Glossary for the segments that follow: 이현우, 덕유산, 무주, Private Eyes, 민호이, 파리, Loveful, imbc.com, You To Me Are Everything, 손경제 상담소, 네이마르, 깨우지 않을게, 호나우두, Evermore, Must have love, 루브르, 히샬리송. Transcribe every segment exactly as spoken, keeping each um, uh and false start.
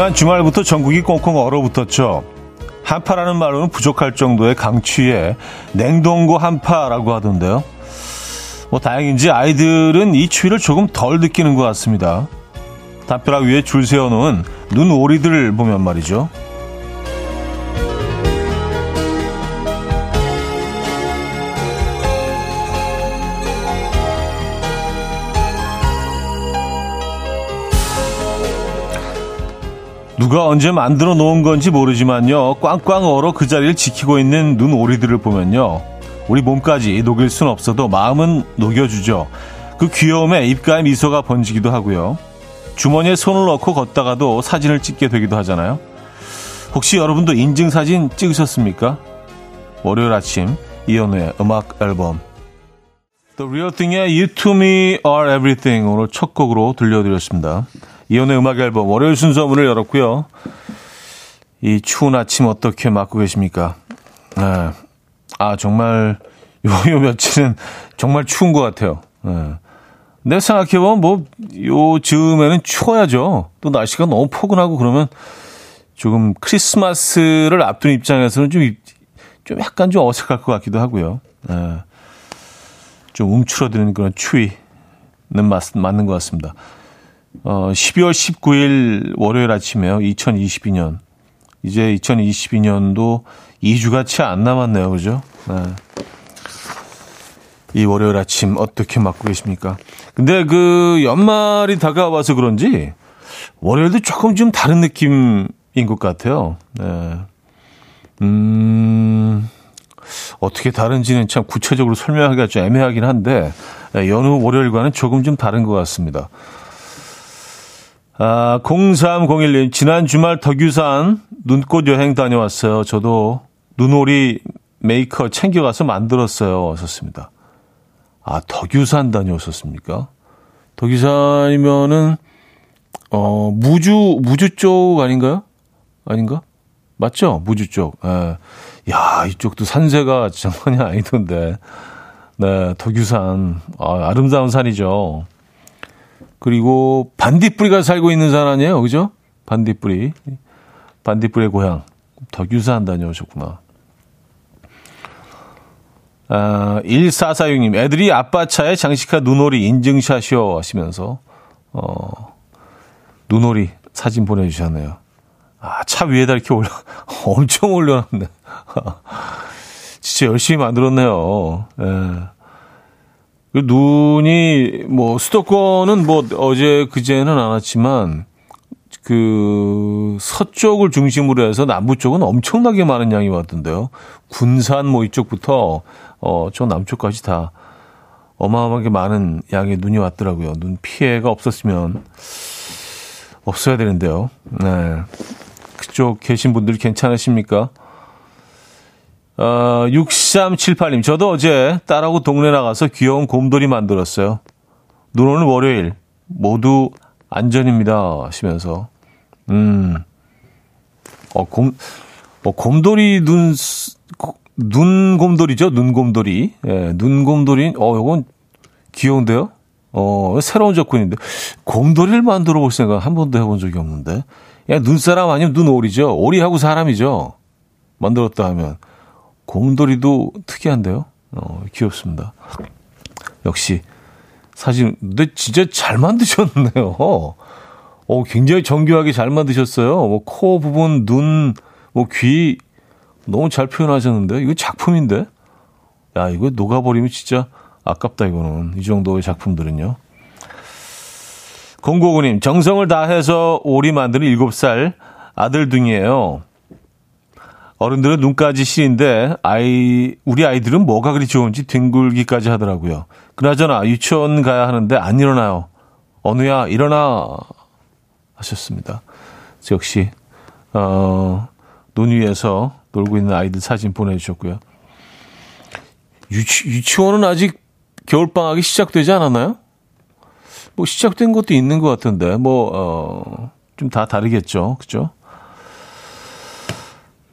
지난 주말부터 전국이 꽁꽁 얼어붙었죠. 한파라는 말로는 부족할 정도의 강추위에 냉동고 한파라고 하던데요. 뭐 다행인지 아이들은 이 추위를 조금 덜 느끼는 것 같습니다. 담벼락 위에 줄 세워놓은 눈오리들을 보면 말이죠. 누가 언제 만들어 놓은 건지 모르지만요. 꽝꽝 얼어 그 자리를 지키고 있는 눈오리들을 보면요. 우리 몸까지 녹일 순 없어도 마음은 녹여주죠. 그 귀여움에 입가에 미소가 번지기도 하고요. 주머니에 손을 넣고 걷다가도 사진을 찍게 되기도 하잖아요. 혹시 여러분도 인증사진 찍으셨습니까? 월요일 아침 이현우의 음악 앨범 The Real Thing의 You To Me Are Everything 오늘 첫 곡으로 들려드렸습니다. 이현우의 음악 앨범 월요일 순서 문을 열었고요. 이 추운 아침 어떻게 맞고 계십니까? 네. 아 정말 요, 요 며칠은 정말 추운 것 같아요. 네. 근데 생각해보면 뭐 요 즈음에는 추워야죠. 또 날씨가 너무 포근하고 그러면 조금 크리스마스를 앞둔 입장에서는 좀, 좀 약간 좀 어색할 것 같기도 하고요. 네. 좀 움츠러드는 그런 추위는 맞, 맞는 것 같습니다. 어, 십이월 십구일 월요일 아침에요. 이천이십이년. 이제 이천이십이년도 이 주가 채 안 남았네요. 그죠? 네. 이 월요일 아침 어떻게 맞고 계십니까? 근데 그 연말이 다가와서 그런지 월요일도 조금 좀 다른 느낌인 것 같아요. 네. 음, 어떻게 다른지는 참 구체적으로 설명하기가 좀 애매하긴 한데 연휴 월요일과는 조금 좀 다른 것 같습니다. 아, 공삼공일님, 지난 주말 덕유산 눈꽃 여행 다녀왔어요. 저도 눈오리 메이커 챙겨가서 만들었어요. 썼습니다. 아, 덕유산 다녀오셨습니까? 덕유산이면은, 어, 무주, 무주 쪽 아닌가요? 아닌가? 맞죠? 무주 쪽. 예. 야, 이쪽도 산세가 장난이 아니던데. 네, 덕유산. 아, 아름다운 산이죠. 그리고 반딧불이가 살고 있는 산 아니에요, 그죠? 반딧불이, 반딧불의 고향 덕유산 다녀오셨구나. 아, 일사사육님, 애들이 아빠 차에 장식한 눈오리 인증샷이요 하시면서 어, 눈오리 사진 보내주셨네요. 아, 차 위에다 이렇게 올려, 엄청 올려놨네. 진짜 열심히 만들었네요. 예. 눈이, 뭐, 수도권은 뭐, 어제, 그제는 안 왔지만, 그, 서쪽을 중심으로 해서 남부 쪽은 엄청나게 많은 양이 왔던데요. 군산 뭐 이쪽부터, 어, 저 남쪽까지 다 어마어마하게 많은 양의 눈이 왔더라고요. 눈 피해가 없었으면, 없어야 되는데요. 네. 그쪽 계신 분들 괜찮으십니까? 어, 육삼칠팔님, 저도 어제 딸하고 동네 나가서 귀여운 곰돌이 만들었어요. 눈 오는 월요일 모두 안전입니다 하시면서 음, 어, 곰, 어, 곰돌이 눈, 눈 곰돌이죠. 눈 곰돌이. 예, 눈 곰돌이. 어, 이건 귀여운데요. 어, 새로운 접근인데 곰돌이를 만들어 볼 생각 한 번도 해본 적이 없는데. 야, 눈사람 아니면 눈오리죠. 오리하고 사람이죠. 만들었다 하면. 곰돌이도 특이한데요. 어, 귀엽습니다. 역시 사진 근데 진짜 잘 만드셨네요. 어, 굉장히 정교하게 잘 만드셨어요. 뭐 코 부분, 눈, 뭐 귀 너무 잘 표현하셨는데 이거 작품인데. 야, 이거 녹아버리면 진짜 아깝다 이거는. 이 정도의 작품들은요. 공구오구님, 정성을 다해서 오리 만드는 일곱 살 아들둥이에요. 어른들은 눈까지 시린데 아이 우리 아이들은 뭐가 그리 좋은지 뒹굴기까지 하더라고요. 그나저나 유치원 가야 하는데 안 일어나요. 언우야 일어나 하셨습니다. 역시 어, 눈 위에서 놀고 있는 아이들 사진 보내주셨고요. 유치, 유치원은 아직 겨울방학이 시작되지 않았나요? 뭐 시작된 것도 있는 것 같은데 뭐 어, 좀 다 다르겠죠. 그렇죠?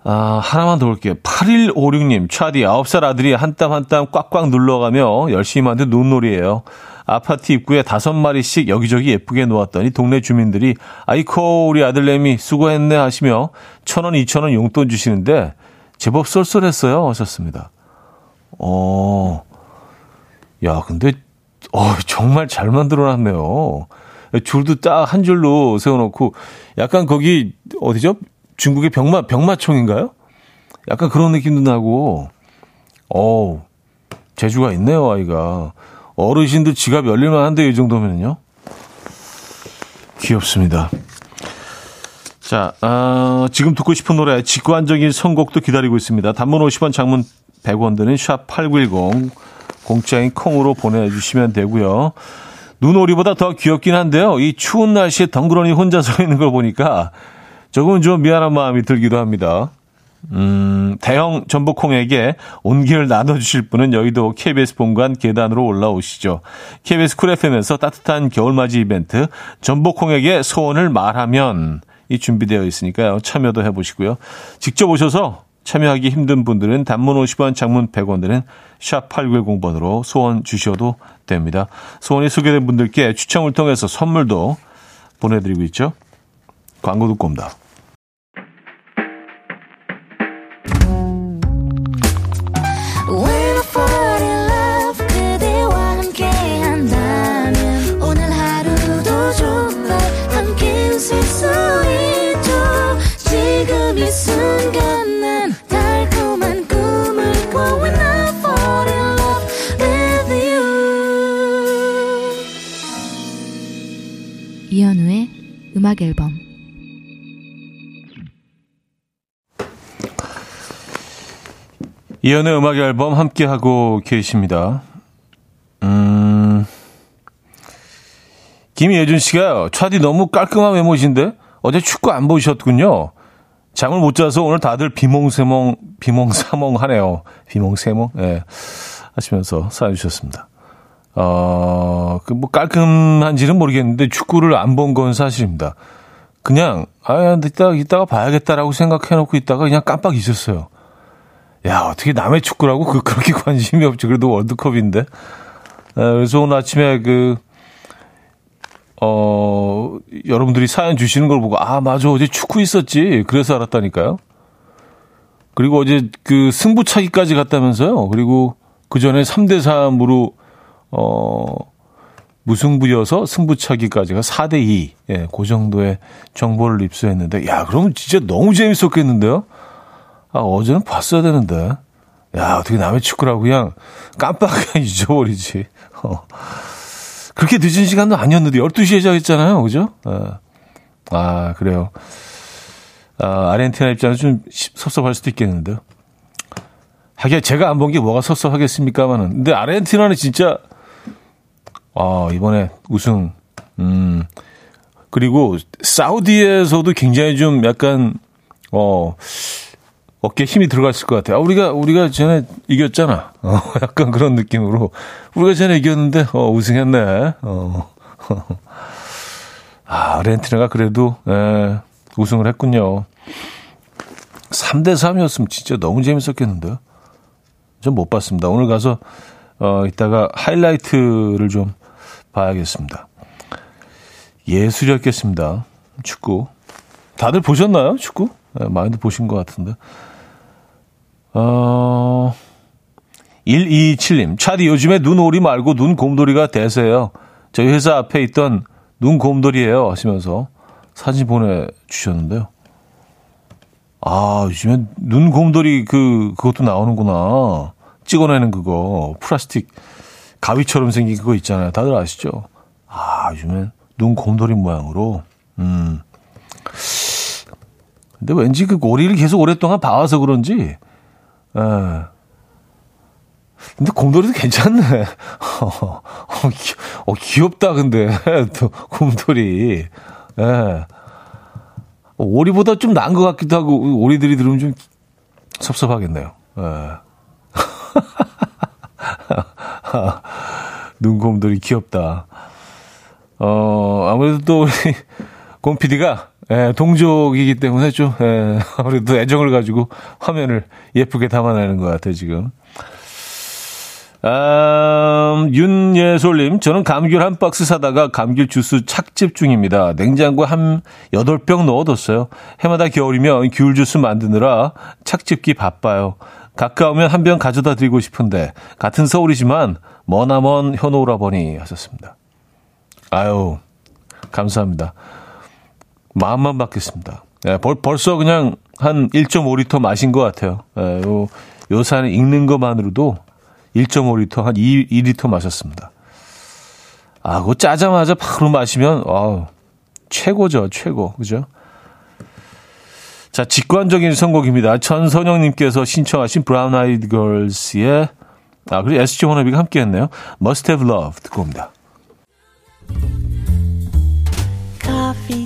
아, 하나만 더 볼게요. 팔일오육님, 차디 아홉 살 아들이 한 땀 한 땀 꽉꽉 눌러가며 열심히 만든 눈놀이에요. 아파트 입구에 다섯 마리씩 여기저기 예쁘게 놓았더니 동네 주민들이 아이코 우리 아들내미 수고했네 하시며 천 원, 이천 원 용돈 주시는데 제법 쏠쏠했어요 하셨습니다. 어, 야 근데 어, 정말 잘 만들어놨네요. 줄도 딱 한 줄로 세워놓고 약간 거기 어디죠? 중국의 병마 병마총인가요? 약간 그런 느낌도 나고. 어우, 재주가 있네요, 아이가. 어르신들 지갑 열릴만 한데, 이 정도면요. 귀엽습니다. 자, 어, 지금 듣고 싶은 노래, 직관적인 선곡도 기다리고 있습니다. 단문 오십 원, 장문 백 원 드는 샵 팔구일공, 공짜인 콩으로 보내주시면 되고요. 눈오리보다 더 귀엽긴 한데요. 이 추운 날씨에 덩그러니 혼자 서 있는 걸 보니까 조금 좀 미안한 마음이 들기도 합니다. 음, 대형 전복콩에게 온기를 나눠주실 분은 여의도 케이비에스 본관 계단으로 올라오시죠. 케이비에스 쿨 에프엠에서 따뜻한 겨울맞이 이벤트 전복콩에게 소원을 말하면 이 준비되어 있으니까요. 참여도 해보시고요. 직접 오셔서 참여하기 힘든 분들은 단문 오십 원, 장문 백 원 드는 샵 팔구일공 번으로 소원 주셔도 됩니다. 소원이 소개된 분들께 추첨을 통해서 선물도 보내드리고 있죠. 광고 듣고 옵니다. 이현우의 음악 앨범. 이현우의 음악 앨범 함께 하고 계십니다. 음, 김예준 씨가 차디 너무 깔끔한 외모신데 어제 축구 안 보셨군요. 잠을 못 자서 오늘 다들 비몽세몽 비몽사몽하네요. 비몽세몽 예. 하시면서 사연 주셨습니다. 어, 그 뭐 깔끔한지는 모르겠는데 축구를 안 본 건 사실입니다. 그냥 아 이따 이따가 봐야겠다라고 생각해놓고 있다가 그냥 깜빡 잊었어요. 야 어떻게 남의 축구라고 그 그렇게 관심이 없지? 그래도 월드컵인데. 그래서 오늘 아침에 그 어 여러분들이 사연 주시는 걸 보고 아 맞아 어제 축구 있었지 그래서 알았다니까요. 그리고 어제 그 승부차기까지 갔다면서요. 그리고 그 전에 삼 대 삼으로 어, 무승부여서 승부차기까지가 사 대 이. 예, 그 정도의 정보를 입수했는데, 야, 그러면 진짜 너무 재밌었겠는데요? 아, 어제는 봤어야 되는데. 야, 어떻게 남의 축구라고 그냥 깜빡 그냥 잊어버리지. 어. 그렇게 늦은 시간도 아니었는데, 열두 시에 시작했잖아요. 그죠? 아, 아 그래요. 아, 아르헨티나 입장에서 좀 섭섭할 수도 있겠는데요. 하긴 제가 안 본 게 뭐가 섭섭하겠습니까만은. 근데 아르헨티나는 진짜, 아, 이번에 우승. 음. 그리고 사우디에서도 굉장히 좀 약간 어 어깨에 힘이 들어갔을 것 같아요. 아, 우리가 우리가 전에 이겼잖아. 어, 약간 그런 느낌으로 우리가 전에 이겼는데 어, 우승했네. 어. 아, 아르헨티나가 그래도 예, 우승을 했군요. 삼 대 삼이었으면 진짜 너무 재밌었겠는데요. 전 못 봤습니다. 오늘 가서 어, 이따가 하이라이트를 좀 봐야겠습니다. 예술이었겠습니다. 축구. 다들 보셨나요? 축구? 네, 많이들 보신 것 같은데. 어, 일이칠님. 차디 요즘에 눈오리 말고 눈곰돌이가 대세예요. 저희 회사 앞에 있던 눈곰돌이에요. 하시면서 사진 보내주셨는데요. 아, 요즘에 눈곰돌이 그, 그것도 나오는구나. 찍어내는 그거 플라스틱 가위처럼 생긴 그거 있잖아요. 다들 아시죠? 아 요즘엔 눈 곰돌이 모양으로. 음. 근데 왠지 그 고리를 계속 오랫동안 봐와서 그런지. 에. 근데 곰돌이도 괜찮네. 어, 귀, 어 귀엽다 근데 또 곰돌이. 에. 오리보다 좀 나은 것 같기도 하고 오리들이 들으면 좀 섭섭하겠네요. 에. 눈곰돌이 귀엽다. 어, 아무래도 또 우리 곰피디가 예, 동족이기 때문에 좀 예, 아무래도 애정을 가지고 화면을 예쁘게 담아내는 것 같아요 지금. 아, 윤예솔님, 저는 감귤 한 박스 사다가 감귤 주스 착즙 중입니다. 냉장고 한 여덟 병 넣어뒀어요. 해마다 겨울이면 귤 주스 만드느라 착즙기 바빠요. 가까우면 한 병 가져다 드리고 싶은데 같은 서울이지만 머나먼 현오라버니 하셨습니다. 아유, 감사합니다. 마음만 받겠습니다. 예, 벌, 벌써 그냥 한 일 점 오 리터 마신 것 같아요. 예, 요, 요 산에 익는 것만으로도 일 점 오 리터, 한 이 리터 마셨습니다. 아, 그거 짜자마자 바로 마시면, 아, 최고죠, 최고. 그죠? 자, 직관적인 선곡입니다. 천선영님께서 신청하신 브라운 아이드 걸스의, 아, 그리고 에스지 워너비가 함께 했네요. Must have love. 듣고 옵니다. Coffee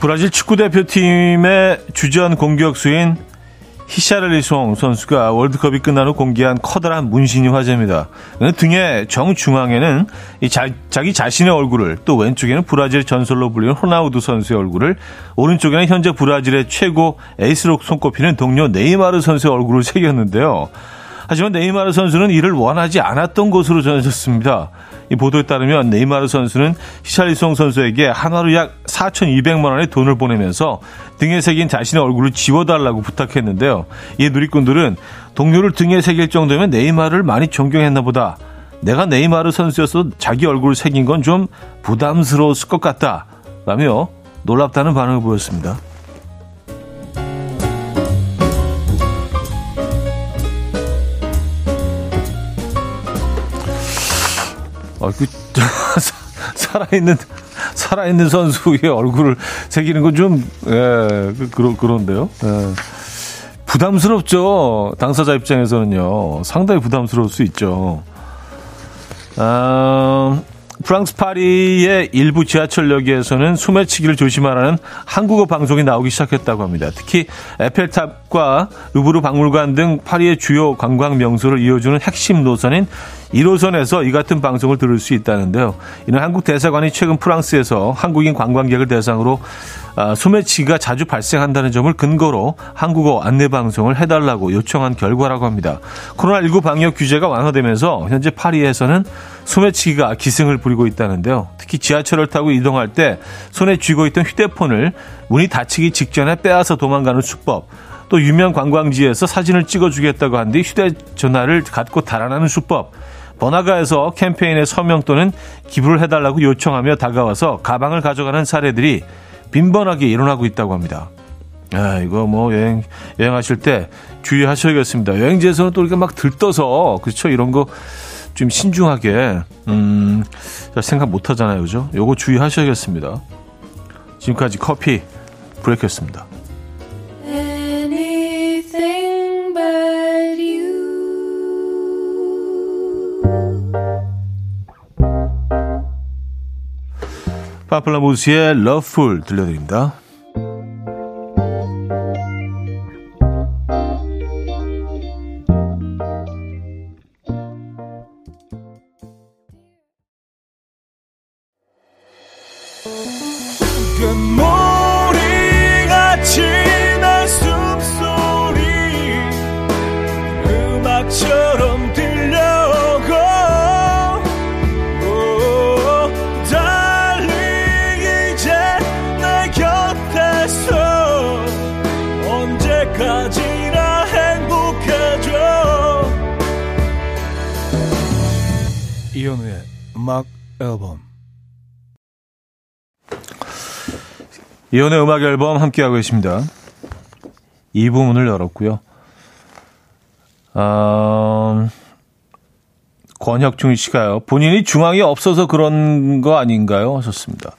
브라질 축구 대표팀의 주전 공격수인 히샬리송 선수가 월드컵이 끝난 후 공개한 커다란 문신이 화제입니다. 등의 정중앙에는 이 자, 자기 자신의 얼굴을, 또 왼쪽에는 브라질 전설로 불리는 호나우두 선수의 얼굴을, 오른쪽에는 현재 브라질의 최고 에이스로 손꼽히는 동료 네이마르 선수의 얼굴을 새겼는데요. 하지만 네이마르 선수는 이를 원하지 않았던 것으로 전해졌습니다. 이 보도에 따르면 네이마르 선수는 히샬리송 선수에게 한화로 약 사천이백만 원의 돈을 보내면서 등에 새긴 자신의 얼굴을 지워달라고 부탁했는데요. 이 누리꾼들은 동료를 등에 새길 정도면 네이마르를 많이 존경했나 보다. 내가 네이마르 선수여서 자기 얼굴을 새긴 건 좀 부담스러웠을 것 같다. 라며 놀랍다는 반응을 보였습니다. 아, 그, 살아있는, 살아있는 선수의 얼굴을 새기는 건 좀, 예, 그런, 그런데요. 예. 부담스럽죠. 당사자 입장에서는요. 상당히 부담스러울 수 있죠. 아, 프랑스 파리의 일부 지하철역에서는 소매치기를 조심하라는 한국어 방송이 나오기 시작했다고 합니다. 특히 에펠탑과 루브르 박물관 등 파리의 주요 관광 명소를 이어주는 핵심 노선인 일 호선에서 이 같은 방송을 들을 수 있다는데요. 이는 한국 대사관이 최근 프랑스에서 한국인 관광객을 대상으로 소매치기가 자주 발생한다는 점을 근거로 한국어 안내방송을 해달라고 요청한 결과라고 합니다. 코로나십구 방역 규제가 완화되면서 현재 파리에서는 소매치기가 기승을 부리고 있다는데요. 특히 지하철을 타고 이동할 때 손에 쥐고 있던 휴대폰을 문이 닫히기 직전에 빼앗아 도망가는 수법, 또 유명 관광지에서 사진을 찍어주겠다고 한 뒤 휴대전화를 갖고 달아나는 수법, 번화가에서 캠페인에 서명 또는 기부를 해달라고 요청하며 다가와서 가방을 가져가는 사례들이 빈번하게 일어나고 있다고 합니다. 아, 이거 뭐 여행, 여행하실 때 주의하셔야겠습니다. 여행지에서는 또 이렇게 막 들떠서, 그렇죠? 이런 거 좀 신중하게, 음, 잘 생각 못 하잖아요. 그죠? 요거 주의하셔야겠습니다. 지금까지 커피 브레이크였습니다. 파플라 무스의 Loveful 들려드립니다. 이현우의 음악 앨범. 이현우의 음악 앨범 함께하고 계십니다. 이 부분을 열었고요. 어, 권혁중 씨가요. 본인이 중앙이 없어서 그런 거 아닌가요? 하셨습니다.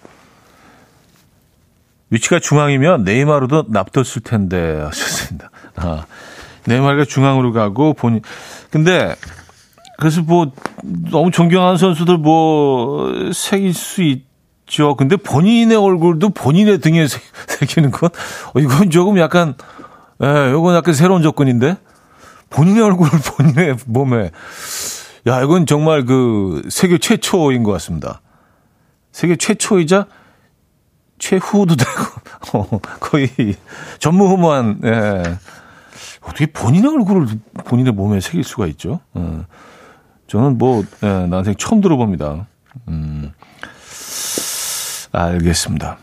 위치가 중앙이면 네이마르도 납뒀을 텐데 하셨습니다. 아, 네이마르가 중앙으로 가고 본인. 근데 그래서 뭐 너무 존경하는 선수들 뭐 새길 수 있죠. 근데 본인의 얼굴도 본인의 등에 새기는 건 이건 조금 약간 예, 이건 약간 새로운 접근인데 본인의 얼굴을 본인의 몸에 야 이건 정말 그 세계 최초인 것 같습니다. 세계 최초이자 최후도 되고 어, 거의 전무후무한 예. 어떻게 본인의 얼굴을 본인의 몸에 새길 수가 있죠? 예. 저는 뭐 예, 난생 처음 들어봅니다. 음, 알겠습니다.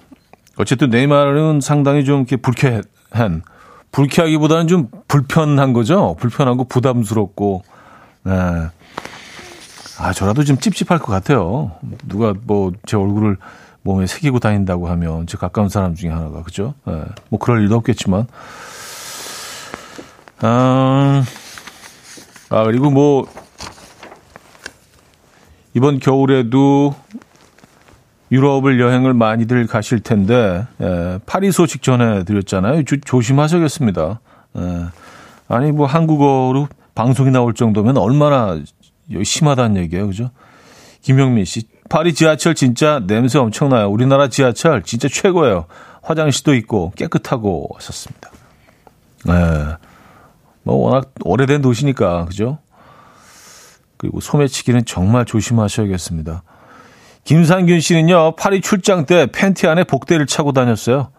어쨌든 네이마르는 상당히 좀 이렇게 불쾌한 불쾌하기보다는 좀 불편한 거죠. 불편하고 부담스럽고 예. 아 저라도 좀 찝찝할 것 같아요. 누가 뭐 제 얼굴을 몸에 새기고 다닌다고 하면 제 가까운 사람 중에 하나가 그죠? 예. 뭐 그럴 일도 없겠지만. 아, 아 그리고 뭐 이번 겨울에도 유럽을 여행을 많이들 가실 텐데 예, 파리 소식 전해드렸잖아요. 조, 조심하셔야겠습니다. 예, 아니 뭐 한국어로 방송이 나올 정도면 얼마나 심하다는 얘기예요, 그죠? 김영민 씨, 파리 지하철 진짜 냄새 엄청나요. 우리나라 지하철 진짜 최고예요. 화장실도 있고 깨끗하고 하셨습니다. 예. 뭐 워낙 오래된 도시니까 그죠? 그리고 소매치기는 정말 조심하셔야겠습니다. 김상균 씨는요 파리 출장 때 팬티 안에 복대를 차고 다녔어요.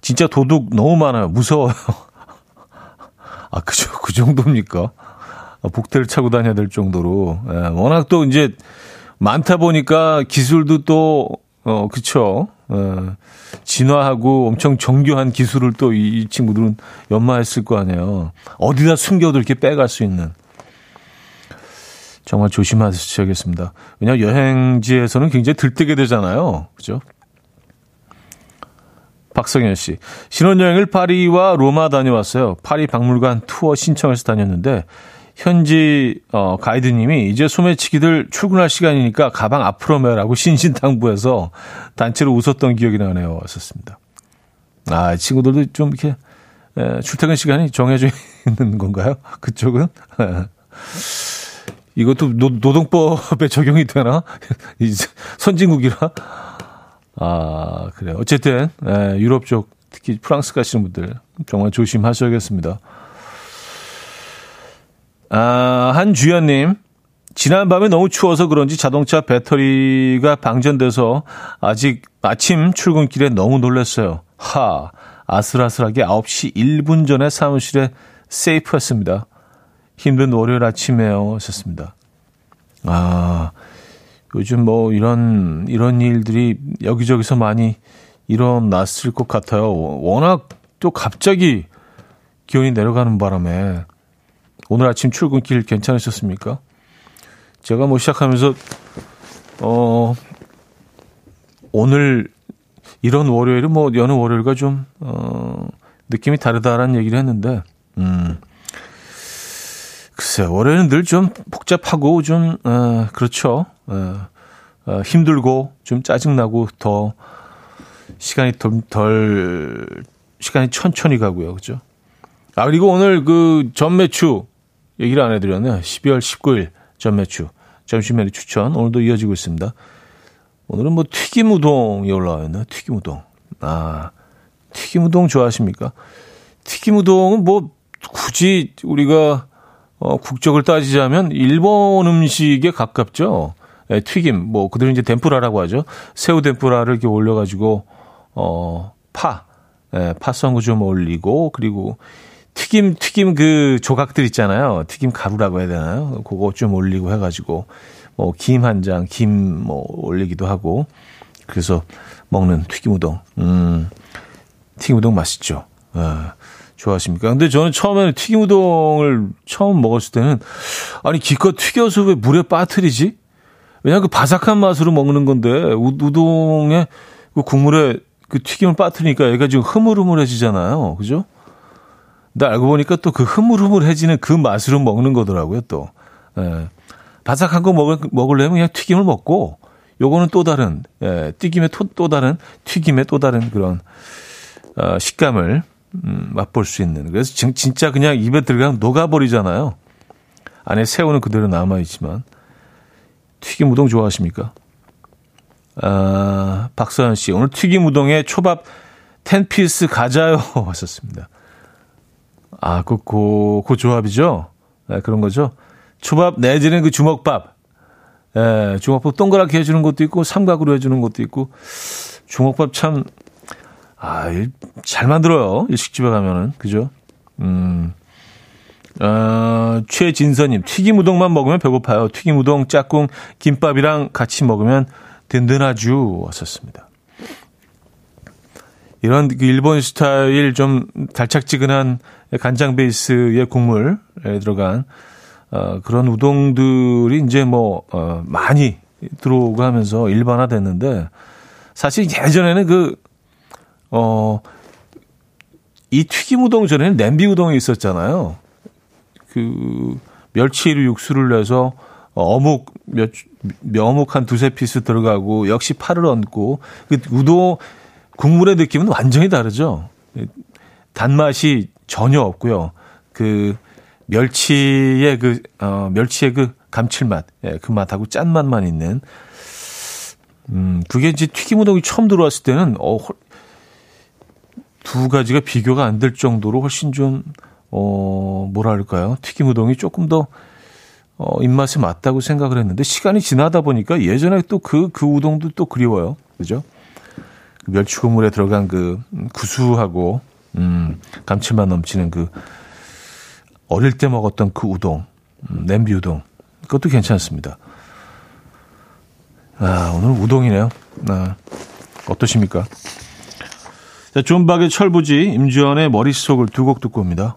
진짜 도둑 너무 많아요. 무서워요. 아 그죠? 그 정도입니까? 복대를 차고 다녀야 될 정도로 예, 워낙 또 이제 많다 보니까 기술도 또 어 그쵸? 어, 진화하고 엄청 정교한 기술을 또 이 친구들은 연마했을 거 아니에요. 어디다 숨겨도 이렇게 빼갈 수 있는. 정말 조심하셔야겠습니다. 왜냐하면 여행지에서는 굉장히 들뜨게 되잖아요. 그죠? 박성현 씨. 신혼여행을 파리와 로마 다녀왔어요. 파리 박물관 투어 신청해서 다녔는데 현지 어, 가이드님이 이제 소매치기들 출근할 시간이니까 가방 앞으로 매라고 신신당부해서 단체로 웃었던 기억이 나네요. 왔었습니다. 아, 친구들도 좀 이렇게 에, 출퇴근 시간이 정해져 있는 건가요? 그쪽은? 이것도 노, 노동법에 적용이 되나? 선진국이라? 아, 그래요. 어쨌든 에, 유럽 쪽 특히 프랑스 가시는 분들 정말 조심하셔야겠습니다. 아, 한주연님, 지난밤에 너무 추워서 그런지 자동차 배터리가 방전돼서 아직 아침 출근길에 너무 놀랐어요. 하, 아슬아슬하게 아홉 시 일 분 전에 사무실에 세이프했습니다. 힘든 월요일 아침에요. 하셨습니다. 아, 요즘 뭐 이런, 이런 일들이 여기저기서 많이 일어났을 것 같아요. 워낙 또 갑자기 기온이 내려가는 바람에 오늘 아침 출근길 괜찮으셨습니까? 제가 뭐 시작하면서 어 오늘 이런 월요일은 뭐 여느 월요일과 좀 어 느낌이 다르다라는 얘기를 했는데 음 글쎄 월요일은 늘 좀 복잡하고 좀 어, 그렇죠 어, 어, 힘들고 좀 짜증나고 더 시간이 덜, 덜 시간이 천천히 가고요, 그렇죠? 아 그리고 오늘 그 전매추 얘기를 안 해드렸네요. 십이월 십구일 전매추 점심 메뉴 추천 오늘도 이어지고 있습니다. 오늘은 뭐 튀김 우동이 올라와 있네요. 튀김 우동. 아 튀김 우동 좋아하십니까? 튀김 우동은 뭐 굳이 우리가 어, 국적을 따지자면 일본 음식에 가깝죠. 네, 튀김 뭐 그들은 이제 덴푸라라고 하죠. 새우 덴푸라를 이렇게 올려가지고 어, 파 네, 파 썬 거 좀 올리고 그리고 튀김, 튀김 그 조각들 있잖아요. 튀김 가루라고 해야 되나요? 그거 좀 올리고 해가지고, 뭐, 김 한 장, 김 뭐, 올리기도 하고. 그래서 먹는 튀김 우동. 음, 튀김 우동 맛있죠. 아, 좋아하십니까? 근데 저는 처음에는 튀김 우동을 처음 먹었을 때는, 아니, 기껏 튀겨서 왜 물에 빠뜨리지? 왜냐면 그 바삭한 맛으로 먹는 건데, 우, 우동에 그 국물에 그 튀김을 빠뜨리니까 얘가 지금 흐물흐물해지잖아요. 그죠? 근데 알고 보니까 또 그 흐물흐물해지는 그 맛으로 먹는 거더라고요, 또. 예. 바삭한 거 먹을, 먹으려면 그냥 튀김을 먹고, 요거는 또 다른, 예, 튀김의 또, 또 다른, 튀김의 또 다른 그런, 어, 식감을, 음, 맛볼 수 있는. 그래서 진, 진짜 그냥 입에 들어가면 녹아버리잖아요. 안에 새우는 그대로 남아있지만. 튀김 우동 좋아하십니까? 아, 박서연 씨, 오늘 튀김 우동에 초밥 텐피스 가자요. 왔었습니다. 아, 그, 그, 그 조합이죠? 네, 그런 거죠. 초밥 내지는 그 주먹밥. 예, 주먹밥 동그랗게 해주는 것도 있고, 삼각으로 해주는 것도 있고, 주먹밥 참, 아, 잘 만들어요. 일식집에 가면은. 그죠? 음. 어, 최진서님, 튀김우동만 먹으면 배고파요. 튀김우동, 짝꿍, 김밥이랑 같이 먹으면 든든하죠. 왔었습니다. 이런 일본 스타일 좀 달짝지근한 간장 베이스의 국물에 들어간 어, 그런 우동들이 이제 뭐 어, 많이 들어오고 하면서 일반화됐는데, 사실 예전에는 그 어, 이 튀김우동 전에는 냄비우동이 있었잖아요. 그 멸치류 육수를 내서 어묵 몇 어묵 한 두세 피스 들어가고 역시 파를 얹고, 그 우동 국물의 느낌은 완전히 다르죠. 단맛이 전혀 없고요. 그 멸치의 그 어, 멸치의 그 감칠맛, 예, 그 맛하고 짠맛만 있는. 음, 그게 이제 튀김 우동이 처음 들어왔을 때는 어, 두 가지가 비교가 안 될 정도로 훨씬 좀 어, 뭐랄까요? 튀김 우동이 조금 더, 어, 입맛에 맞다고 생각을 했는데, 시간이 지나다 보니까 예전에 또 그, 그 우동도 또 그리워요. 그죠? 멸치 국물에 들어간 그 구수하고, 음, 감칠맛 넘치는 그, 어릴 때 먹었던 그 우동, 음, 냄비 우동. 그것도 괜찮습니다. 아, 오늘 우동이네요. 아, 어떠십니까? 자, 존박의 철부지, 임지연의 머릿속을 두 곡 듣고 옵니다.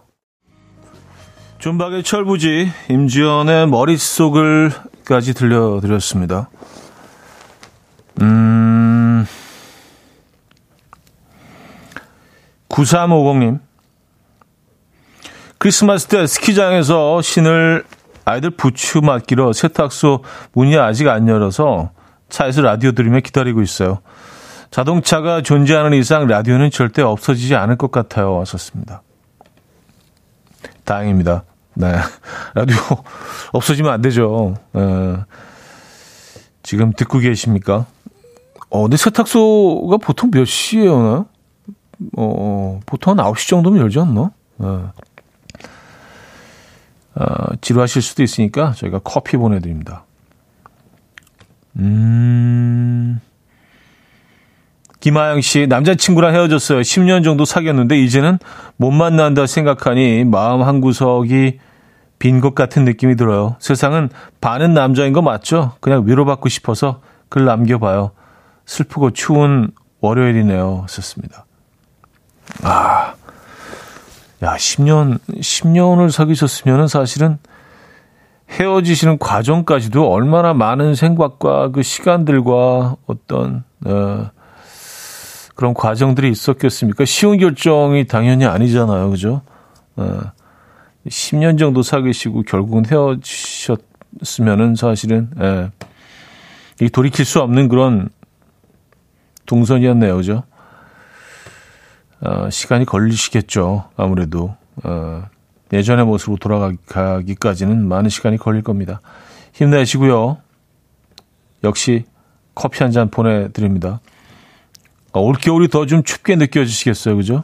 존박의 철부지, 임지연의 머릿속을까지 들려드렸습니다. 음, 구삼오공님. 크리스마스 때 스키장에서 신을 아이들 부츠 맡기러 세탁소 문이 아직 안 열어서 차에서 라디오 들으며 기다리고 있어요. 자동차가 존재하는 이상 라디오는 절대 없어지지 않을 것 같아요. 왔었습니다. 다행입니다. 네. 라디오 없어지면 안 되죠. 네. 지금 듣고 계십니까? 어, 근데 세탁소가 보통 몇 시에 오나요? 어, 보통 한 아홉 시 정도면 열지 않나? 네. 어, 지루하실 수도 있으니까 저희가 커피 보내드립니다. 음, 김하영 씨, 남자친구랑 헤어졌어요. 십 년 정도 사귀었는데 이제는 못 만난다 생각하니 마음 한 구석이 빈 것 같은 느낌이 들어요. 세상은 반은 남자인 거 맞죠? 그냥 위로받고 싶어서 글 남겨봐요. 슬프고 추운 월요일이네요. 썼습니다. 아, 야, 십 년, 십 년을 사귀셨으면 사실은 헤어지시는 과정까지도 얼마나 많은 생각과 그 시간들과 어떤, 어, 그런 과정들이 있었겠습니까? 쉬운 결정이 당연히 아니잖아요. 그죠? 십 년 정도 사귀시고 결국은 헤어지셨으면은 사실은, 예, 이 돌이킬 수 없는 그런 동선이었네요. 그죠? 어, 시간이 걸리시겠죠. 아무래도, 어, 예전의 모습으로 돌아가기까지는 많은 시간이 걸릴 겁니다. 힘내시고요. 역시 커피 한 잔 보내드립니다. 올겨울이 더 좀 춥게 느껴지시겠어요, 그죠?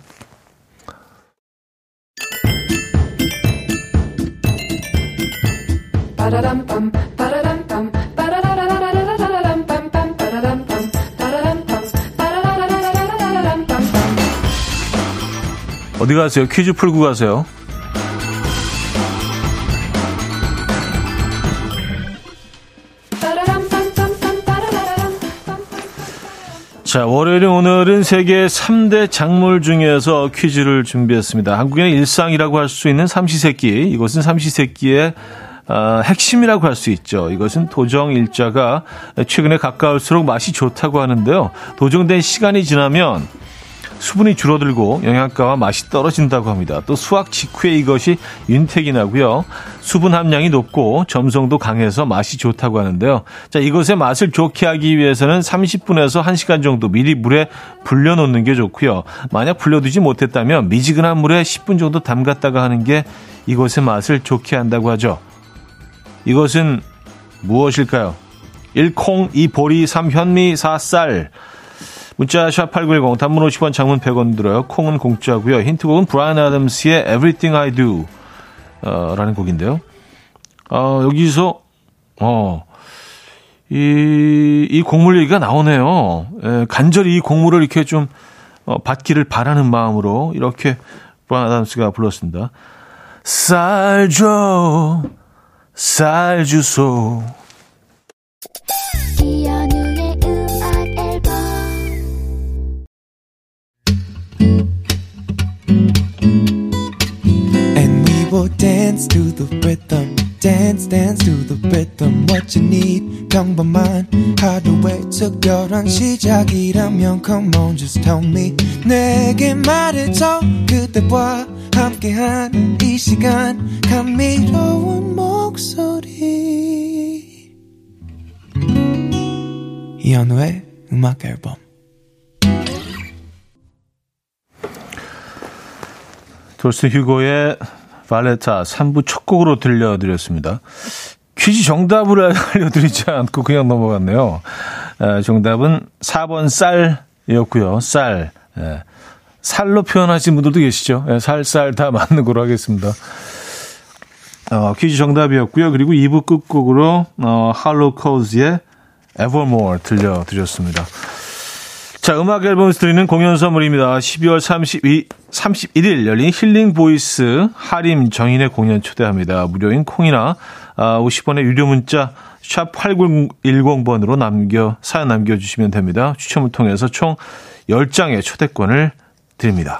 어디 가세요? 퀴즈 풀고 가세요. 자, 월요일은 오늘은 세계 삼 대 작물 중에서 퀴즈를 준비했습니다. 한국인의 일상이라고 할 수 있는 삼시세끼, 이것은 삼시세끼의 어, 핵심이라고 할 수 있죠. 이것은 도정일자가 최근에 가까울수록 맛이 좋다고 하는데요. 도정된 시간이 지나면 수분이 줄어들고 영양가와 맛이 떨어진다고 합니다. 또 수확 직후에 이것이 윤택이 나고요. 수분 함량이 높고 점성도 강해서 맛이 좋다고 하는데요. 자, 이것의 맛을 좋게 하기 위해서는 삼십 분에서 한 시간 정도 미리 물에 불려놓는 게 좋고요. 만약 불려두지 못했다면 미지근한 물에 십 분 정도 담갔다가 하는 게 이것의 맛을 좋게 한다고 하죠. 이것은 무엇일까요? 일 콩, 이 보리, 삼 현미, 사 쌀. 문자 샵팔구일공, 단문 오십 원, 장문 백 원 들어요. 콩은 공짜고요. 힌트곡은 브라이언 애덤스의 Everything I Do 어, 라는 곡인데요. 어, 여기서 어, 이, 이 곡물 얘기가 나오네요. 에, 간절히 이 곡물을 이렇게 좀 어, 받기를 바라는 마음으로 이렇게 브라이언 애덤스가 불렀습니다. 쌀 줘, 쌀 주소. 이현우의 음악 앨범. And we will dance to the rhythm. Dance, dance to the rhythm. What you need, come by mine. 하루의 특별한 시작이라면 come on, just tell me. 내게 말해줘, 그대와 함께한 이 시간 감미로운 목소리 이현우의 음악 앨범. 돌스 휴고의 발레타 삼 부 첫 곡으로 들려드렸습니다. 퀴즈 정답을 알려드리지 않고 그냥 넘어갔네요. 정답은 사 번 쌀이었고요. 쌀. 네. 살로 표현하신 분들도 계시죠. 네, 살살 다 맞는 걸로 하겠습니다. 어, 퀴즈 정답이었고요. 그리고 이 부 끝곡으로 어, 할로코즈의 Evermore 들려드렸습니다. 자, 음악 앨범에서 드리는 공연 선물입니다. 십이월 삼십일 일 열린 힐링 보이스 하림 정인의 공연 초대합니다. 무료인 콩이나 아, 오십 원의 유료 문자 샵 팔구일공 번으로 남겨, 사연 남겨주시면 됩니다. 추첨을 통해서 총 열 장의 초대권을 드립니다.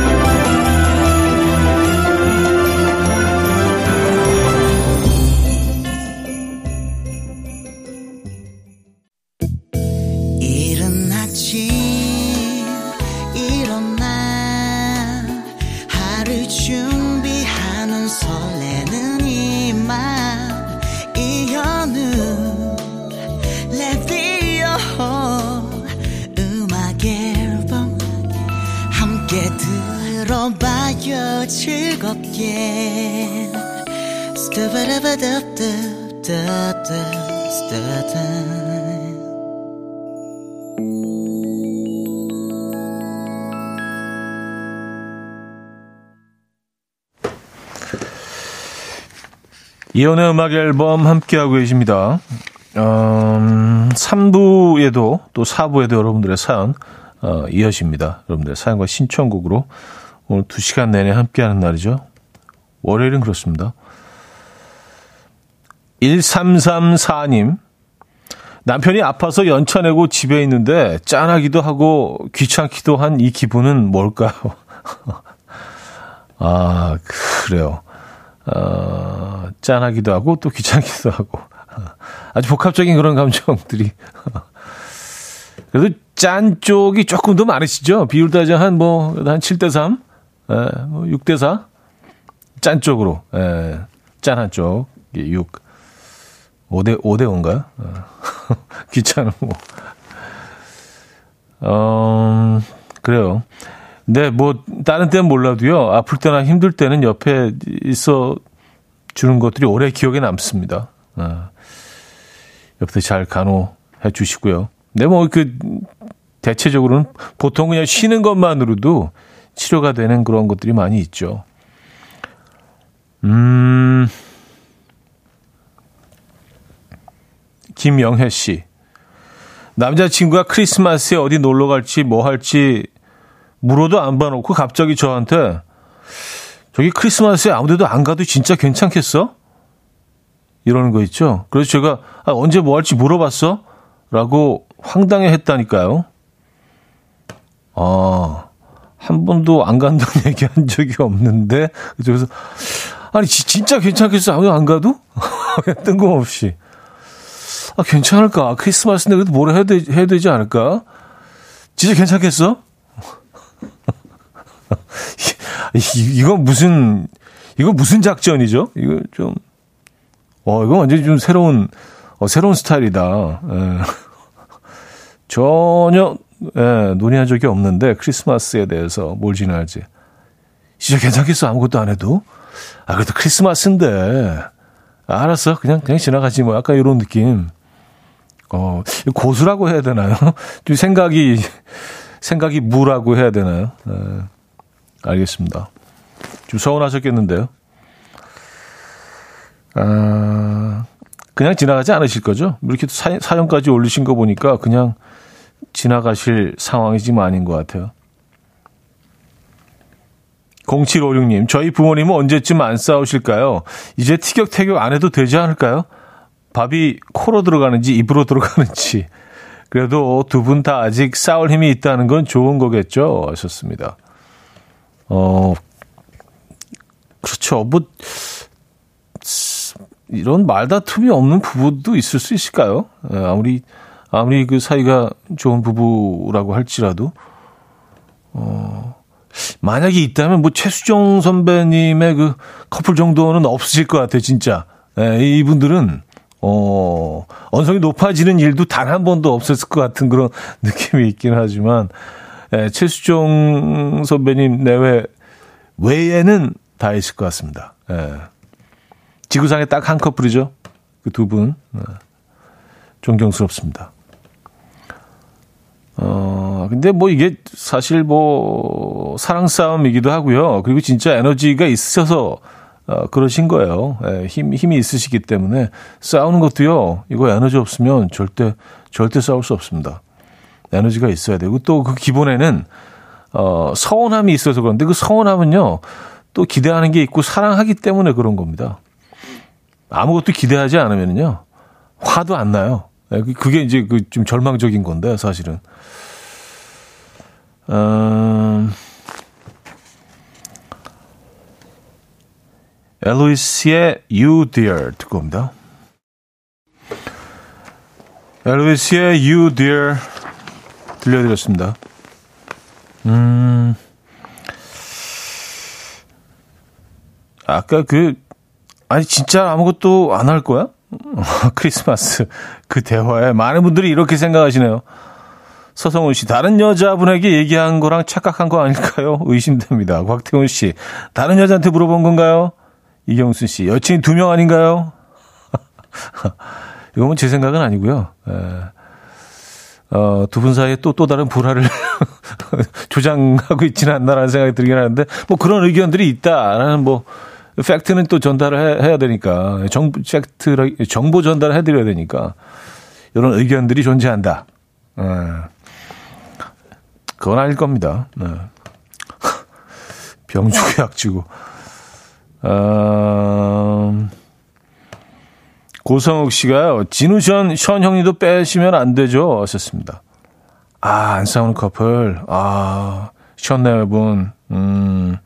이른 아침 일어나 하루 준비하는 설레는 이 맘 이현우 레디오 들어봐요 즐겁게 이온의 음악 앨범 함께하고 계십니다. 음, 삼 부에도 또 사 부에도 여러분들의 사연 어, 이어집니다. 여러분들의 사연과 신청곡으로 오늘 두 시간 내내 함께하는 날이죠. 월요일은 그렇습니다. 일삼삼사 님, 남편이 아파서 연차 내고 집에 있는데 짠하기도 하고 귀찮기도 한 이 기분은 뭘까요? 아, 그래요. 어, 짠하기도 하고 또 귀찮기도 하고 아주 복합적인 그런 감정들이. 그래도 짠 쪽이 조금 더 많으시죠? 비율 따져 한 뭐, 한 칠 대 삼, 에, 뭐 육 대 사, 짠 쪽으로, 에, 짠 한 쪽, 육, 오 대 오인가요? 귀찮은 뭐. 어, 그래요. 네, 뭐, 다른 때는 몰라도요, 아플 때나 힘들 때는 옆에 있어 주는 것들이 오래 기억에 남습니다. 에, 옆에 잘 간호해 주시고요. 네, 뭐, 그, 대체적으로는 보통 그냥 쉬는 것만으로도 치료가 되는 그런 것들이 많이 있죠. 음, 김영혜 씨. 남자친구가 크리스마스에 어디 놀러 갈지 뭐 할지 물어도 안 봐놓고 갑자기 저한테 저기 크리스마스에 아무 데도 안 가도 진짜 괜찮겠어? 이러는 거 있죠. 그래서 제가 아, 언제 뭐 할지 물어봤어? 라고 황당해 했다니까요. 아, 한 번도 안 간다는 얘기 한 적이 없는데, 그래서, 아니, 지, 진짜 괜찮겠어? 아무도 안 가도? 뜬금없이. 아, 괜찮을까? 크리스마스인데 그래도 뭘 해야, 되, 해야 되지 않을까? 진짜 괜찮겠어? 이, 이, 이건 무슨, 이건 무슨 작전이죠? 이거 좀, 어, 이건 완전히 좀 새로운, 어, 새로운 스타일이다. 에. 전혀 에, 논의한 적이 없는데 크리스마스에 대해서 뭘 지내야지. 진짜 괜찮겠어? 아무것도 안 해도? 아, 그래도 크리스마스인데. 아, 알았어. 그냥 그냥 지나가지 뭐. 약간 이런 느낌. 어, 고수라고 해야 되나요? 좀 생각이 생각이 무라고 해야 되나요? 에, 알겠습니다. 좀 서운하셨겠는데요. 아... 그냥 지나가지 않으실 거죠? 이렇게 사, 사연까지 올리신 거 보니까 그냥 지나가실 상황이지만 아닌 것 같아요. 공칠오육 님, 저희 부모님은 언제쯤 안 싸우실까요? 이제 티격태격 안 해도 되지 않을까요? 밥이 코로 들어가는지 입으로 들어가는지. 그래도 두 분 다 아직 싸울 힘이 있다는 건 좋은 거겠죠? 하셨습니다. 어, 그렇죠. 뭐... 이런 말다툼이 없는 부부도 있을 수 있을까요? 아무리, 아무리 그 사이가 좋은 부부라고 할지라도, 어, 만약에 있다면 뭐 최수정 선배님의 그 커플 정도는 없으실 것 같아요, 진짜. 예, 이분들은, 어, 언성이 높아지는 일도 단 한 번도 없었을 것 같은 그런 느낌이 있긴 하지만, 예, 최수정 선배님 내외, 외에는 다 있을 것 같습니다. 예. 지구상에 딱 한 커플이죠. 그 두 분. 존경스럽습니다. 어, 근데 뭐 이게 사실 뭐 사랑 싸움이기도 하고요. 그리고 진짜 에너지가 있으셔서 어, 그러신 거예요. 예, 힘, 힘이 있으시기 때문에 싸우는 것도요. 이거 에너지 없으면 절대, 절대 싸울 수 없습니다. 에너지가 있어야 되고 또 그 기본에는 어, 서운함이 있어서 그런데 그 서운함은요. 또 기대하는 게 있고 사랑하기 때문에 그런 겁니다. 아무것도 기대하지 않으면요. 화도 안 나요. 그게 이제 그 좀 절망적인 건데, 사실은. 음, 엘로이스의 You Dear 듣고 옵니다. 엘로이스의 You Dear 들려드렸습니다. 음, 아까 그, 아니 진짜 아무것도 안 할 거야? 크리스마스 그 대화에 많은 분들이 이렇게 생각하시네요. 서성훈 씨, 다른 여자분에게 얘기한 거랑 착각한 거 아닐까요? 의심됩니다. 곽태훈 씨, 다른 여자한테 물어본 건가요? 이경순 씨, 여친이 두 명 아닌가요? 이건 제 생각은 아니고요. 어, 두 분 사이에 또 또 다른 불화를 조장하고 있지는 않나라는 생각이 들긴 하는데 뭐 그런 의견들이 있다라는 뭐. 팩트는 또 전달을 해야 되니까 정보, 팩트, 정보 전달을 해드려야 되니까 이런 의견들이 존재한다. 네. 그건 아닐 겁니다. 네. 병주고 약주고. 어... 고성욱 씨가요. 진우 션, 션 형님도 빼시면 안 되죠. 하셨습니다. 아, 안 싸우는 커플. 아, 션네분. 음,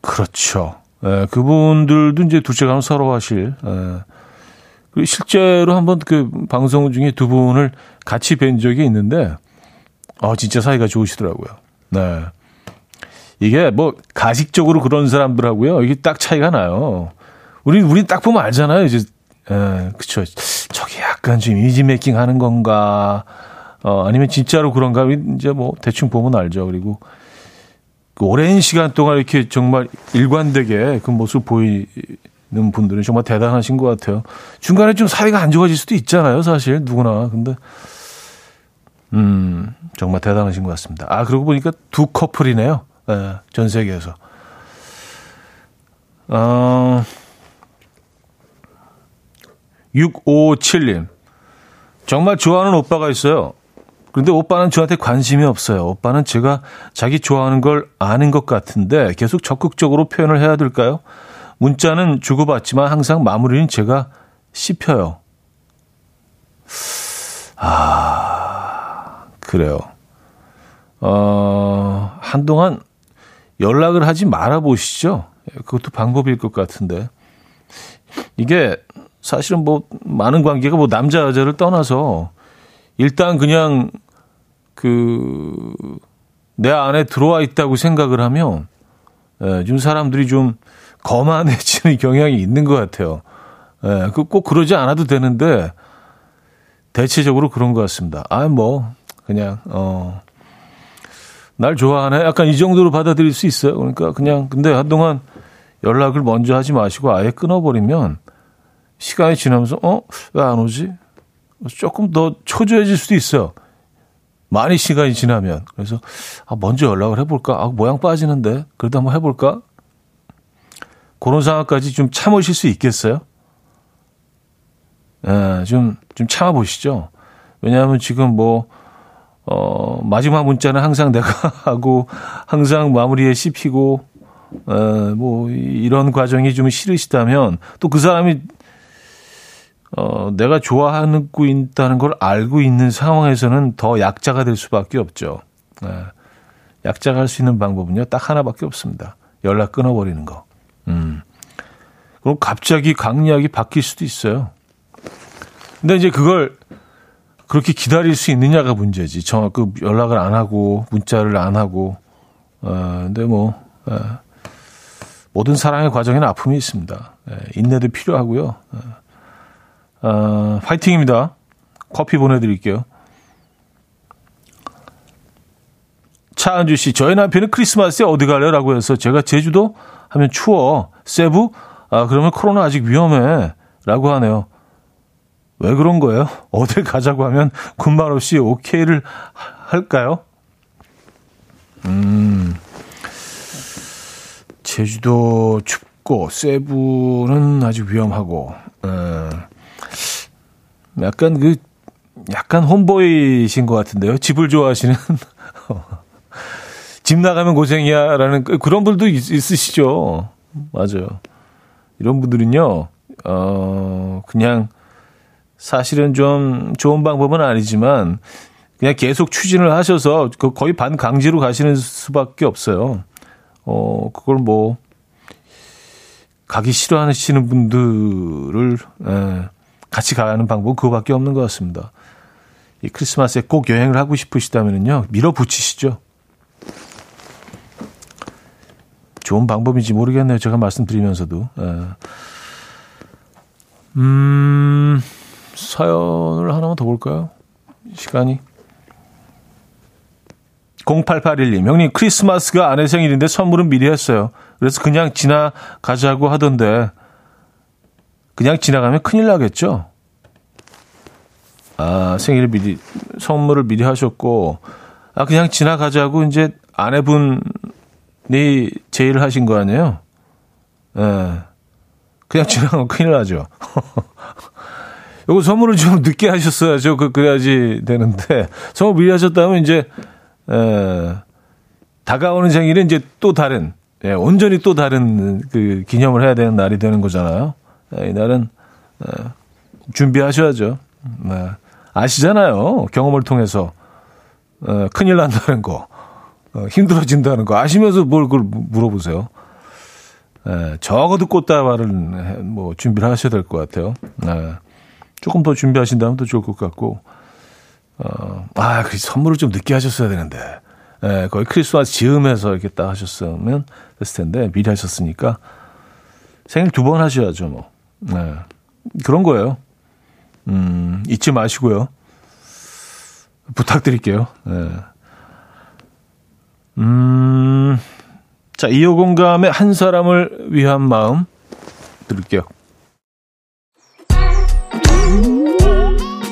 그렇죠. 예, 그분들도 이제 둘째 가면 서러워하실. 예. 실제로 한번 그 방송 중에 두 분을 같이 뵌 적이 있는데, 아, 진짜 사이가 좋으시더라고요. 네. 이게 뭐 가식적으로 그런 사람들하고요. 이게 딱 차이가 나요. 우리, 우리 딱 보면 알잖아요. 이제, 예, 그쵸. 저게 약간 좀 이지메이킹 하는 건가. 어, 아니면 진짜로 그런가? 이제 뭐 대충 보면 알죠. 그리고 그 오랜 시간 동안 이렇게 정말 일관되게 그 모습 보이는 분들은 정말 대단하신 것 같아요. 중간에 좀 사이가 안 좋아질 수도 있잖아요. 사실 누구나. 근데 음, 정말 대단하신 것 같습니다. 아, 그러고 보니까 두 커플이네요. 네, 전 세계에서. 어, 육오칠님. 정말 좋아하는 오빠가 있어요. 그런데 오빠는 저한테 관심이 없어요. 오빠는 제가 자기 좋아하는 걸 아는 것 같은데 계속 적극적으로 표현을 해야 될까요? 문자는 주고받지만 항상 마무리는 제가 씹혀요. 아, 그래요. 어, 한동안 연락을 하지 말아보시죠. 그것도 방법일 것 같은데. 이게 사실은 뭐 많은 관계가 뭐 남자 여자를 떠나서 일단 그냥 그 내 안에 들어와 있다고 생각을 하면 예, 좀 사람들이 좀 거만해지는 경향이 있는 것 같아요. 예, 그 꼭 그러지 않아도 되는데 대체적으로 그런 것 같습니다. 아, 뭐 그냥 어 날 좋아하네. 약간 이 정도로 받아들일 수 있어요. 그러니까 그냥 근데 한동안 연락을 먼저 하지 마시고 아예 끊어버리면. 시간이 지나면서 어? 왜 안 오지? 조금 더 초조해질 수도 있어요. 많이 시간이 지나면. 그래서 아, 먼저 연락을 해볼까? 아, 모양 빠지는데. 그래도 한번 해볼까? 그런 상황까지 좀 참으실 수 있겠어요? 예, 좀, 좀 참아보시죠. 왜냐하면 지금 뭐 어, 마지막 문자는 항상 내가 하고 항상 마무리에 씹히고 예, 뭐 이런 과정이 좀 싫으시다면 또 그 사람이 어, 내가 좋아하고 있다는 걸 알고 있는 상황에서는 더 약자가 될 수밖에 없죠. 네. 약자가 할 수 있는 방법은요, 딱 하나밖에 없습니다. 연락 끊어버리는 거. 음. 그럼 갑자기 강약이 바뀔 수도 있어요. 근데 이제 그걸 그렇게 기다릴 수 있느냐가 문제지. 저, 그 연락을 안 하고, 문자를 안 하고. 어, 근데 뭐, 어, 모든 사랑의 과정에는 아픔이 있습니다. 예, 인내도 필요하고요. 어. 어, 파이팅입니다. 커피 보내드릴게요. 차은주 씨, 저희 남편은 크리스마스에 어디 갈래라고 해서 제가 제주도 하면 추워. 세부? 아, 그러면 코로나 아직 위험해. 라고 하네요. 왜 그런 거예요? 어딜 가자고 하면 군말 없이 오케이를 할까요? 음, 제주도 춥고 세부는 아직 위험하고. 음. 약간 그 약간 홈보이신 것 같은데요. 집을 좋아하시는 집 나가면 고생이야라는 그런 분들도 있, 있으시죠. 맞아요. 이런 분들은요. 어, 그냥 사실은 좀 좋은 방법은 아니지만 그냥 계속 추진을 하셔서 거의 반 강제로 가시는 수밖에 없어요. 어, 그걸 뭐 가기 싫어하시는 분들을 에, 같이 가는 방법은 그거밖에 없는 것 같습니다. 이 크리스마스에 꼭 여행을 하고 싶으시다면요. 밀어붙이시죠. 좋은 방법인지 모르겠네요. 제가 말씀드리면서도. 에. 음, 사연을 하나만 더 볼까요? 시간이. 공팔팔일님. 형님, 크리스마스가 아내 생일인데 선물은 미리 했어요. 그래서 그냥 지나가자고 하던데. 그냥 지나가면 큰일 나겠죠? 아, 생일을 미리, 선물을 미리 하셨고, 아, 그냥 지나가자고 이제 아내분이 제의를 하신 거 아니에요? 예. 네. 그냥 지나가면 큰일 나죠. 요거 선물을 좀 늦게 하셨어야죠. 그, 그래야지 되는데, 선물 미리 하셨다면 이제, 에, 다가오는 생일은 이제 또 다른, 예, 온전히 또 다른 그 기념을 해야 되는 날이 되는 거잖아요. 이날은 준비하셔야죠. 네. 아시잖아요. 경험을 통해서 어, 큰일 난다는 거, 어, 힘들어진다는 거 아시면서 뭘 그걸 물어보세요. 에, 적어도 꽃다발을 뭐 준비를 하셔야 될 것 같아요. 에, 조금 더 준비하신다면 더 좋을 것 같고, 어, 아, 그 선물을 좀 늦게 하셨어야 되는데 에, 거의 크리스마스 즈음에서 이렇게 딱 하셨으면 됐을 텐데 미리 하셨으니까 생일 두 번 하셔야죠. 뭐 에, 그런 거예요. 음, 잊지 마시고요. 부탁드릴게요. 네. 음, 자, 이호공감의 한 사람을 위한 마음 들을게요.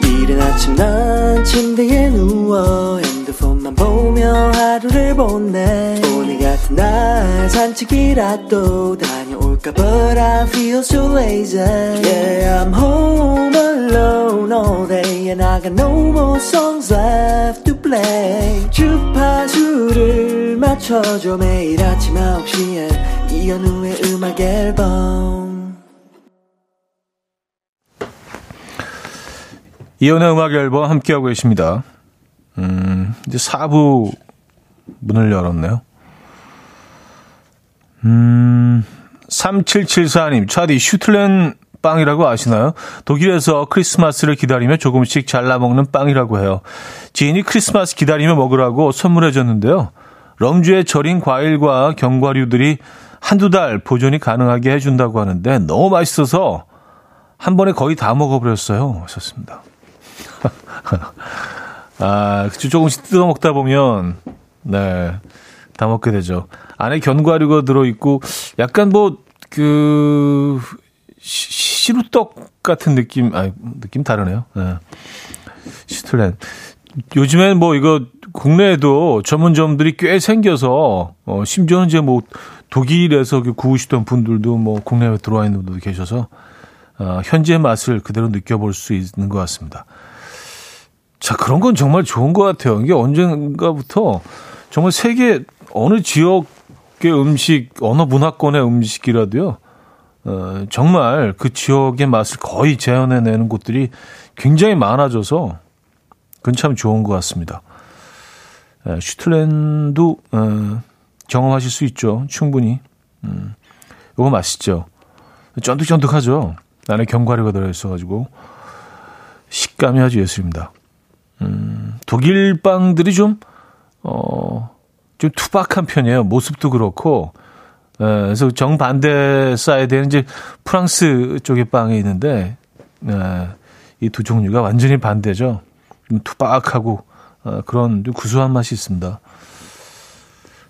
이른 아침 난 침대에 누워 핸드폰만 보며 하루를 보내. 오늘 같은 날 산책이라도 다녀올까 but I feel so lazy. Yeah, I'm home alone all day and I got no more songs left to play. 주파수를 맞춰줘. 매일 아침 아홉 시에 이현우의 음악 앨범. 이현우의 음악 앨범 함께하고 계십니다. 음, 이제 사 부 문을 열었네요. 음, 삼칠칠사 님, 차디 슈틀렌 빵이라고 아시나요? 독일에서 크리스마스를 기다리며 조금씩 잘라먹는 빵이라고 해요. 지인이 크리스마스 기다리며 먹으라고 선물해줬는데요. 럼주에 절인 과일과 견과류들이 한두 달 보존이 가능하게 해준다고 하는데 너무 맛있어서 한 번에 거의 다 먹어버렸어요. 하셨습니다. 아, 그쵸. 조금씩 뜯어 먹다 보면, 네, 다 먹게 되죠. 안에 견과류가 들어있고, 약간 뭐, 그, 시, 시루떡 같은 느낌, 아, 느낌 다르네요. 네. 슈틀렌. 요즘엔 뭐, 이거, 국내에도 전문점들이 꽤 생겨서, 어, 심지어는 이제 뭐, 독일에서 구우시던 분들도 뭐, 국내에 들어와 있는 분들도 계셔서, 어, 현지의 맛을 그대로 느껴볼 수 있는 것 같습니다. 자, 그런 건 정말 좋은 것 같아요. 이게 언젠가부터 정말 세계 어느 지역의 음식, 어느 문화권의 음식이라도요, 어, 정말 그 지역의 맛을 거의 재현해내는 곳들이 굉장히 많아져서 그건 참 좋은 것 같습니다. 에, 슈틀렌도 어, 경험하실 수 있죠. 충분히. 음, 이거 맛있죠. 쫀득쫀득하죠. 안에 견과류가 들어있어가지고 식감이 아주 예술입니다. 음, 독일 빵들이 좀, 어, 좀 투박한 편이에요. 모습도 그렇고. 에, 그래서 정반대 사이드에는 이제 프랑스 쪽의 빵이 있는데, 이 두 종류가 완전히 반대죠. 좀 투박하고, 어, 그런 좀 구수한 맛이 있습니다.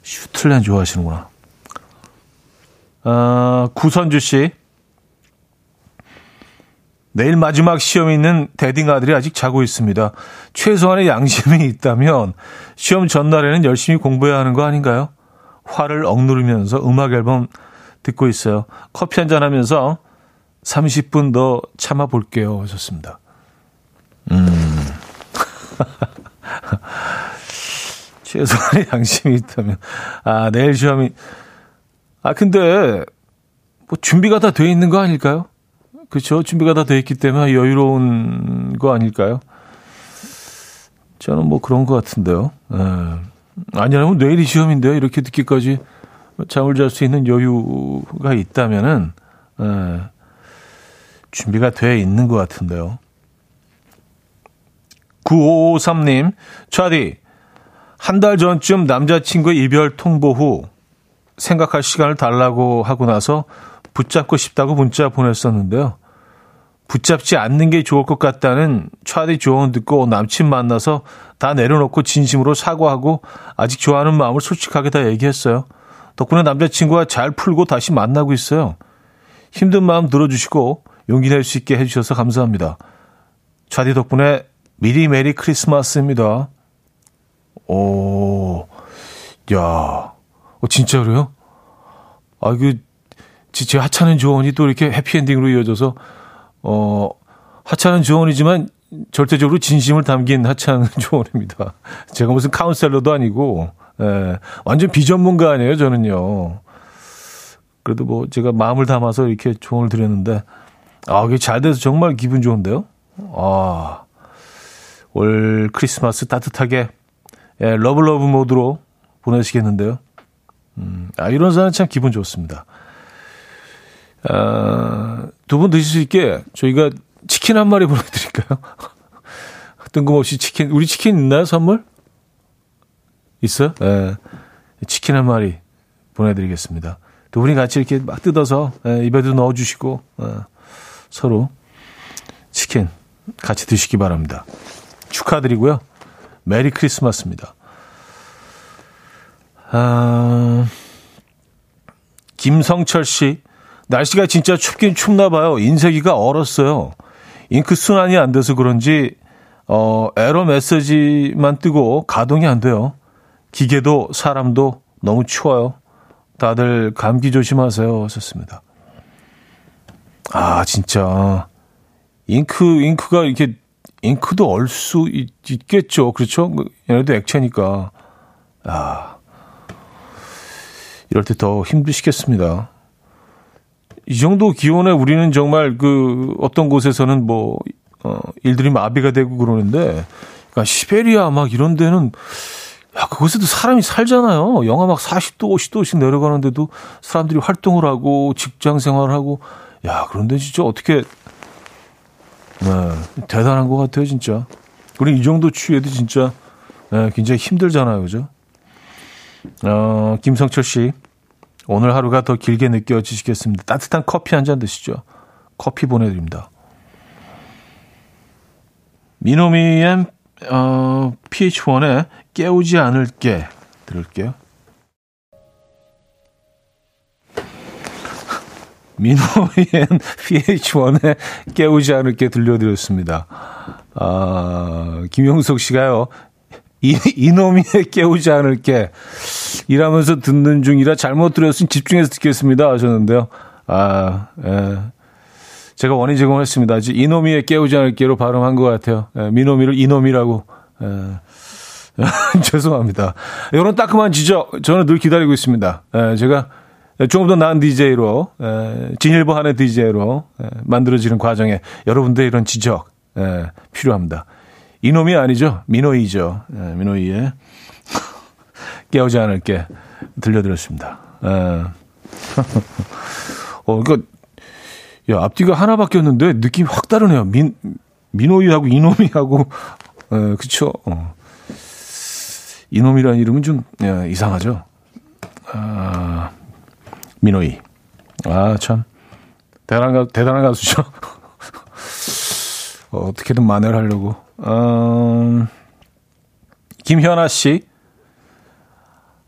슈틀렌 좋아하시는구나. 어, 구선주 씨. 내일 마지막 시험이 있는 대딩 아들이 아직 자고 있습니다. 최소한의 양심이 있다면 시험 전날에는 열심히 공부해야 하는 거 아닌가요? 화를 억누르면서 음악 앨범 듣고 있어요. 커피 한잔 하면서 삼십 분 더 참아볼게요. 하셨습니다. 음. 최소한의 양심이 있다면. 아, 내일 시험이. 아, 근데 뭐 준비가 다 돼 있는 거 아닐까요? 그렇죠. 준비가 다 돼 있기 때문에 여유로운 거 아닐까요? 저는 뭐 그런 것 같은데요. 에. 아니라면 내일이 시험인데요. 이렇게 늦게까지 잠을 잘 수 있는 여유가 있다면은 에. 준비가 돼 있는 것 같은데요. 구오오삼 님, 차디, 한 달 전쯤 남자친구의 이별 통보 후 생각할 시간을 달라고 하고 나서 붙잡고 싶다고 문자 보냈었는데요. 붙잡지 않는 게 좋을 것 같다는 차디 조언 듣고 남친 만나서 다 내려놓고 진심으로 사과하고 아직 좋아하는 마음을 솔직하게 다 얘기했어요. 덕분에 남자친구와 잘 풀고 다시 만나고 있어요. 힘든 마음 들어주시고 용기 낼 수 있게 해주셔서 감사합니다. 차디 덕분에 미리 메리 크리스마스입니다. 오, 야, 어, 진짜 그래요? 아, 그, 제 하찮은 조언이 또 이렇게 해피엔딩으로 이어져서 어, 하찮은 조언이지만 절대적으로 진심을 담긴 하찮은 조언입니다. 제가 무슨 카운셀러도 아니고 예, 완전 비전문가 아니에요 저는요. 그래도 뭐 제가 마음을 담아서 이렇게 조언을 드렸는데 아, 이게 잘 돼서 정말 기분 좋은데요. 아, 올 크리스마스 따뜻하게, 예, 러블러브 모드로 보내시겠는데요. 음, 아, 이런 사연 참 기분 좋습니다. 아, 두 분 드실 수 있게 저희가 치킨 한 마리 보내드릴까요? 뜬금없이 치킨, 우리 치킨 있나요, 선물? 있어요? 예, 치킨 한 마리 보내드리겠습니다. 두 분이 같이 이렇게 막 뜯어서, 예, 입에도 넣어주시고, 예, 서로 치킨 같이 드시기 바랍니다. 축하드리고요. 메리 크리스마스입니다. 아, 김성철 씨, 날씨가 진짜 춥긴 춥나 봐요. 인쇄기가 얼었어요. 잉크 순환이 안 돼서 그런지 어, 에러 메시지만 뜨고 가동이 안 돼요. 기계도 사람도 너무 추워요. 다들 감기 조심하세요. 하셨습니다. 아, 진짜 잉크 잉크가 이렇게 잉크도 얼 수 있겠죠. 그렇죠? 얘네도 액체니까. 아, 이럴 때 더 힘드시겠습니다. 이 정도 기온에 우리는 정말 그 어떤 곳에서는 뭐, 어, 일들이 마비가 되고 그러는데, 그러니까 시베리아 막 이런 데는, 야, 그곳에도 사람이 살잖아요. 영하 막 사십 도, 오십 도씩 내려가는데도 사람들이 활동을 하고, 직장 생활하고, 야, 그런데 진짜 어떻게, 네, 대단한 것 같아요, 진짜. 우리 이 정도 추위에도 진짜, 네, 굉장히 힘들잖아요, 그죠? 어, 김성철 씨. 오늘 하루가 더 길게 느껴지시겠습니다. 따뜻한 커피 한 잔 드시죠. 커피 보내드립니다. 민호미의 어, 피에이치원의 깨우지 않을게 들을게요. 민호미의 피에이치원의 깨우지 않을게 들려드렸습니다. 아, 김용석 씨가요. 이, 이놈이 깨우지 않을게 일하면서 듣는 중이라 잘못 들었으니 집중해서 듣겠습니다 하셨는데요. 아, 예. 제가 원의 제공했습니다. 이놈이 깨우지 않을게로 발음한 것 같아요. 예, 미노미를 이놈이라고. 예. 죄송합니다. 이런 따끔한 지적 저는 늘 기다리고 있습니다. 예, 제가 조금 더 나은 디제이로, 예, 진일보한의 디제이로, 예, 만들어지는 과정에 여러분들의 이런 지적, 예, 필요합니다. 이놈이 아니죠. 민호이죠. 예, 민호이의 깨우지 않을게 들려드렸습니다. 예. 어, 그러니까 야, 앞뒤가 하나 바뀌었는데 느낌이 확 다르네요. 민, 민호이하고 이놈이하고. 예, 그렇죠. 어. 이놈이라는 이름은 좀, 예, 이상하죠. 아, 민호이. 아, 참. 대단한, 대단한 가수죠. 어, 어떻게든 만회를 하려고. 음, 김현아 씨,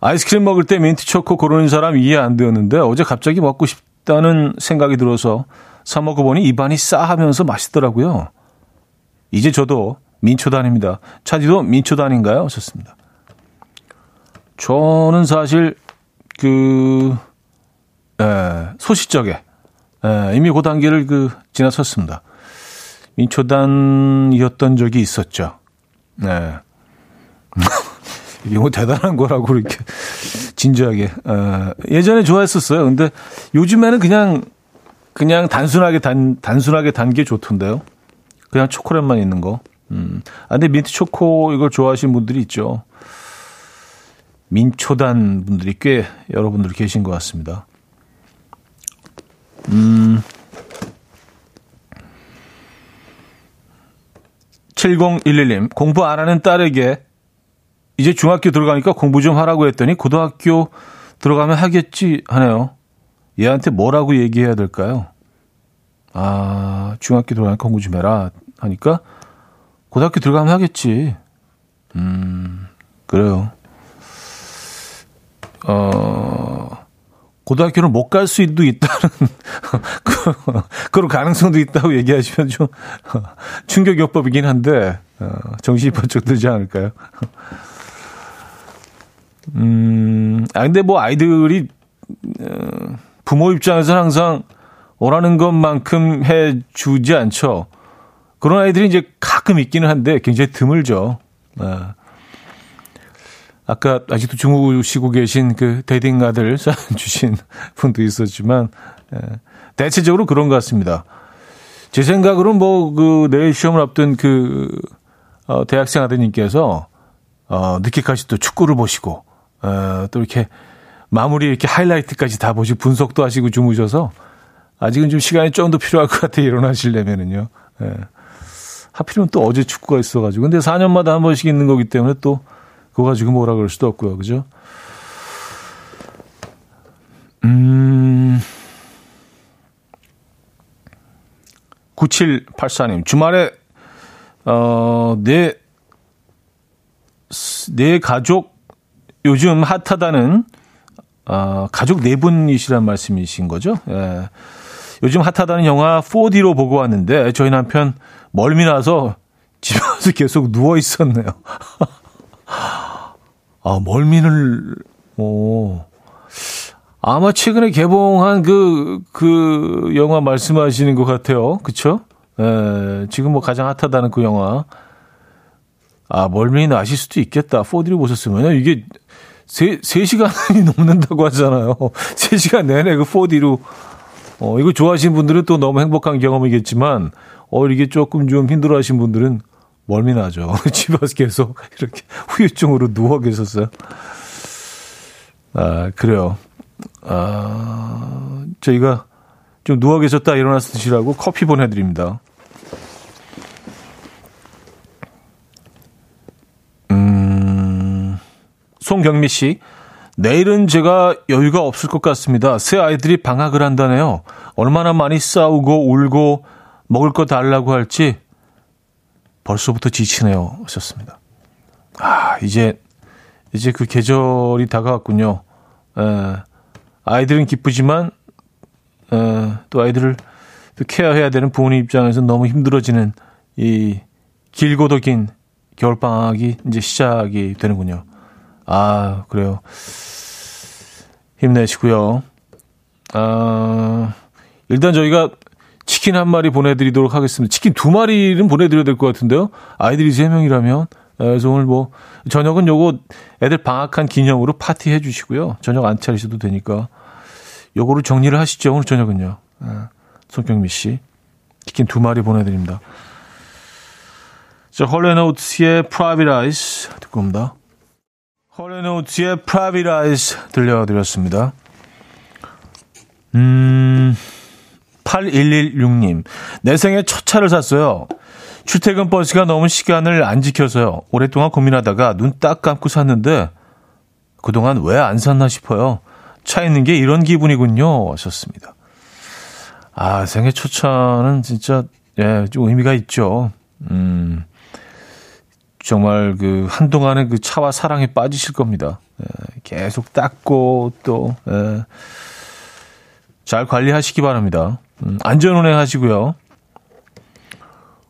아이스크림 먹을 때 민트 초코 고르는 사람 이해 안 되었는데 어제 갑자기 먹고 싶다는 생각이 들어서 사 먹어보니 입안이 싸하면서 맛있더라고요. 이제 저도 민초단입니다. 차디도 민초단인가요? 하셨습니다. 저는 사실 그, 에, 소시적에, 에, 이미 그 단계를 그 지나쳤습니다. 민초단이었던 적이 있었죠. 네. 이거 대단한 거라고 이렇게 진지하게. 어, 예전에 좋아했었어요. 근데 요즘에는 그냥 그냥 단순하게 단 단순하게 단 게 좋던데요. 그냥 초콜릿만 있는 거. 음. 아, 근데 민트 초코 이걸 좋아하시는 분들이 있죠. 민초단 분들이 꽤 여러분들 계신 것 같습니다. 음. 칠공일일 님, 공부 안 하는 딸에게 이제 중학교 들어가니까 공부 좀 하라고 했더니 고등학교 들어가면 하겠지 하네요. 얘한테 뭐라고 얘기해야 될까요? 아, 중학교 들어가니까 공부 좀 해라 하니까 고등학교 들어가면 하겠지. 음, 그래요. 어, 고등학교를 못 갈 수도 있다는 그런 가능성도 있다고 얘기하시면 좀 충격요법이긴 한데, 어, 정신이 번쩍 들지 않을까요? 음, 아, 근데 뭐 아이들이, 어, 부모 입장에서는 항상 원하는 것만큼 해 주지 않죠. 그런 아이들이 이제 가끔 있기는 한데 굉장히 드물죠. 어. 아까 아직도 주무시고 계신 그 데딩 아들 사연 주신 분도 있었지만, 예, 대체적으로 그런 것 같습니다. 제 생각으로는 뭐 그 내일 시험을 앞둔 그 어, 대학생 아드님께서 어, 늦게까지 또 축구를 보시고 어, 또 이렇게 마무리 이렇게 하이라이트까지 다 보시고 분석도 하시고 주무셔서 아직은 좀 시간이 좀 더 필요할 것 같아요. 일어나시려면은요. 예. 하필이면 또 어제 축구가 있어가지고. 근데 사 년마다 한 번씩 있는 거기 때문에 또 그거 가지고 뭐라 그럴 수도 없고요. 그죠? 음. 구칠팔사 님. 주말에, 어, 내, 내 가족, 요즘 핫하다는, 어, 가족 네 분이시란 말씀이신 거죠? 예. 요즘 핫하다는 영화 포디로 보고 왔는데 저희 남편 멀미 나서 집에 와서 계속 누워 있었네요. 아, 멀미를, 오. 아마 최근에 개봉한 그, 그 영화 말씀하시는 것 같아요. 그쵸? 예, 지금 뭐 가장 핫하다는 그 영화. 아, 멀미 나실 수도 있겠다. 포디로 보셨으면요. 이게 세, 세 시간이 넘는다고 하잖아요. 세 시간 내내 그 포디로. 어, 이거 좋아하시는 분들은 또 너무 행복한 경험이겠지만, 어, 이게 조금 좀 힘들어 하신 분들은 멀미 나죠. 집에 와서 계속 이렇게 후유증으로 누워 계셨어요. 아, 그래요. 아, 저희가 좀 누워 계셨다 일어나서 드시라고 커피 보내드립니다. 음, 송경미 씨. 내일은 제가 여유가 없을 것 같습니다. 새 아이들이 방학을 한다네요. 얼마나 많이 싸우고 울고 먹을 거 달라고 할지 벌써부터 지치네요. 하셨습니다. 아, 이제 이제 그 계절이 다가왔군요. 에, 아이들은 기쁘지만 에, 또 아이들을 또 케어해야 되는 부모님 입장에서 너무 힘들어지는 이 길고도 긴 겨울 방학이 이제 시작이 되는군요. 아, 그래요. 힘내시고요. 아, 일단 저희가 치킨 한 마리 보내드리도록 하겠습니다. 치킨 두 마리는 보내드려야 될 것 같은데요. 아이들이 세 명이라면. 그래서 오늘 뭐, 저녁은 요거 애들 방학한 기념으로 파티 해주시고요. 저녁 안 차리셔도 되니까. 요거를 정리를 하시죠. 오늘 저녁은요. 아, 손경미 씨. 치킨 두 마리 보내드립니다. 자, 홀앤오트의 Private Eyes 듣고 옵니다. 홀앤오트의 Private Eyes 들려드렸습니다. 음, 팔천백십육 님. 내 생에 첫 차를 샀어요. 출퇴근 버스가 너무 시간을 안 지켜서요. 오랫동안 고민하다가 눈 딱 감고 샀는데 그동안 왜 안 샀나 싶어요. 차 있는 게 이런 기분이군요. 하셨습니다. 아, 생애 첫 차는 진짜, 예, 좀 의미가 있죠. 음. 정말 그 한동안은 그 차와 사랑에 빠지실 겁니다. 예, 계속 닦고 또 잘 예, 관리하시기 바랍니다. 음, 안전운행 하시고요.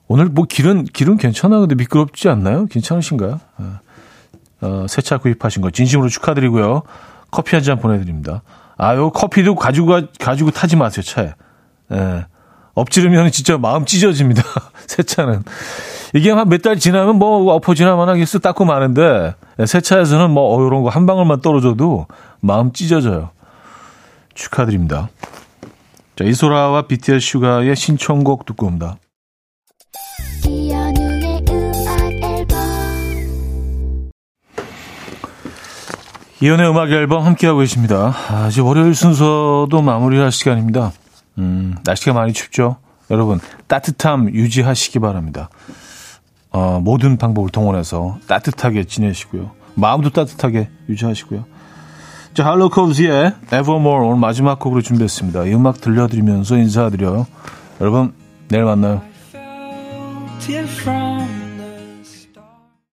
오늘 뭐 길은 길은 괜찮아 근데 미끄럽지 않나요? 괜찮으신가요? 예. 어, 새 차 구입하신 거 진심으로 축하드리고요. 커피 한 잔 보내드립니다. 아, 요 커피도 가지고 가, 가지고 타지 마세요 차에. 예. 엎지르면 진짜 마음 찢어집니다. 새 차는. 이게 한 몇 달 지나면 뭐 엎어지나만 하겠어 닦고 마는데 새 차에서는 뭐 이런 거 한 방울만 떨어져도 마음 찢어져요. 축하드립니다. 자, 이소라와 비티에스 슈가의 신청곡 듣고 옵니다. 이현우의 음악 앨범. 이현우의 음악 앨범 함께하고 계십니다. 아, 이제 월요일 순서도 마무리할 시간입니다. 음, 날씨가 많이 춥죠. 여러분 따뜻함 유지하시기 바랍니다. 어, 모든 방법을 동원해서 따뜻하게 지내시고요. 마음도 따뜻하게 유지하시고요. 자, 할로 컵즈의 Evermore 오늘 마지막 곡으로 준비했습니다. 이 음악 들려드리면서 인사드려요. 여러분, 내일 만나요.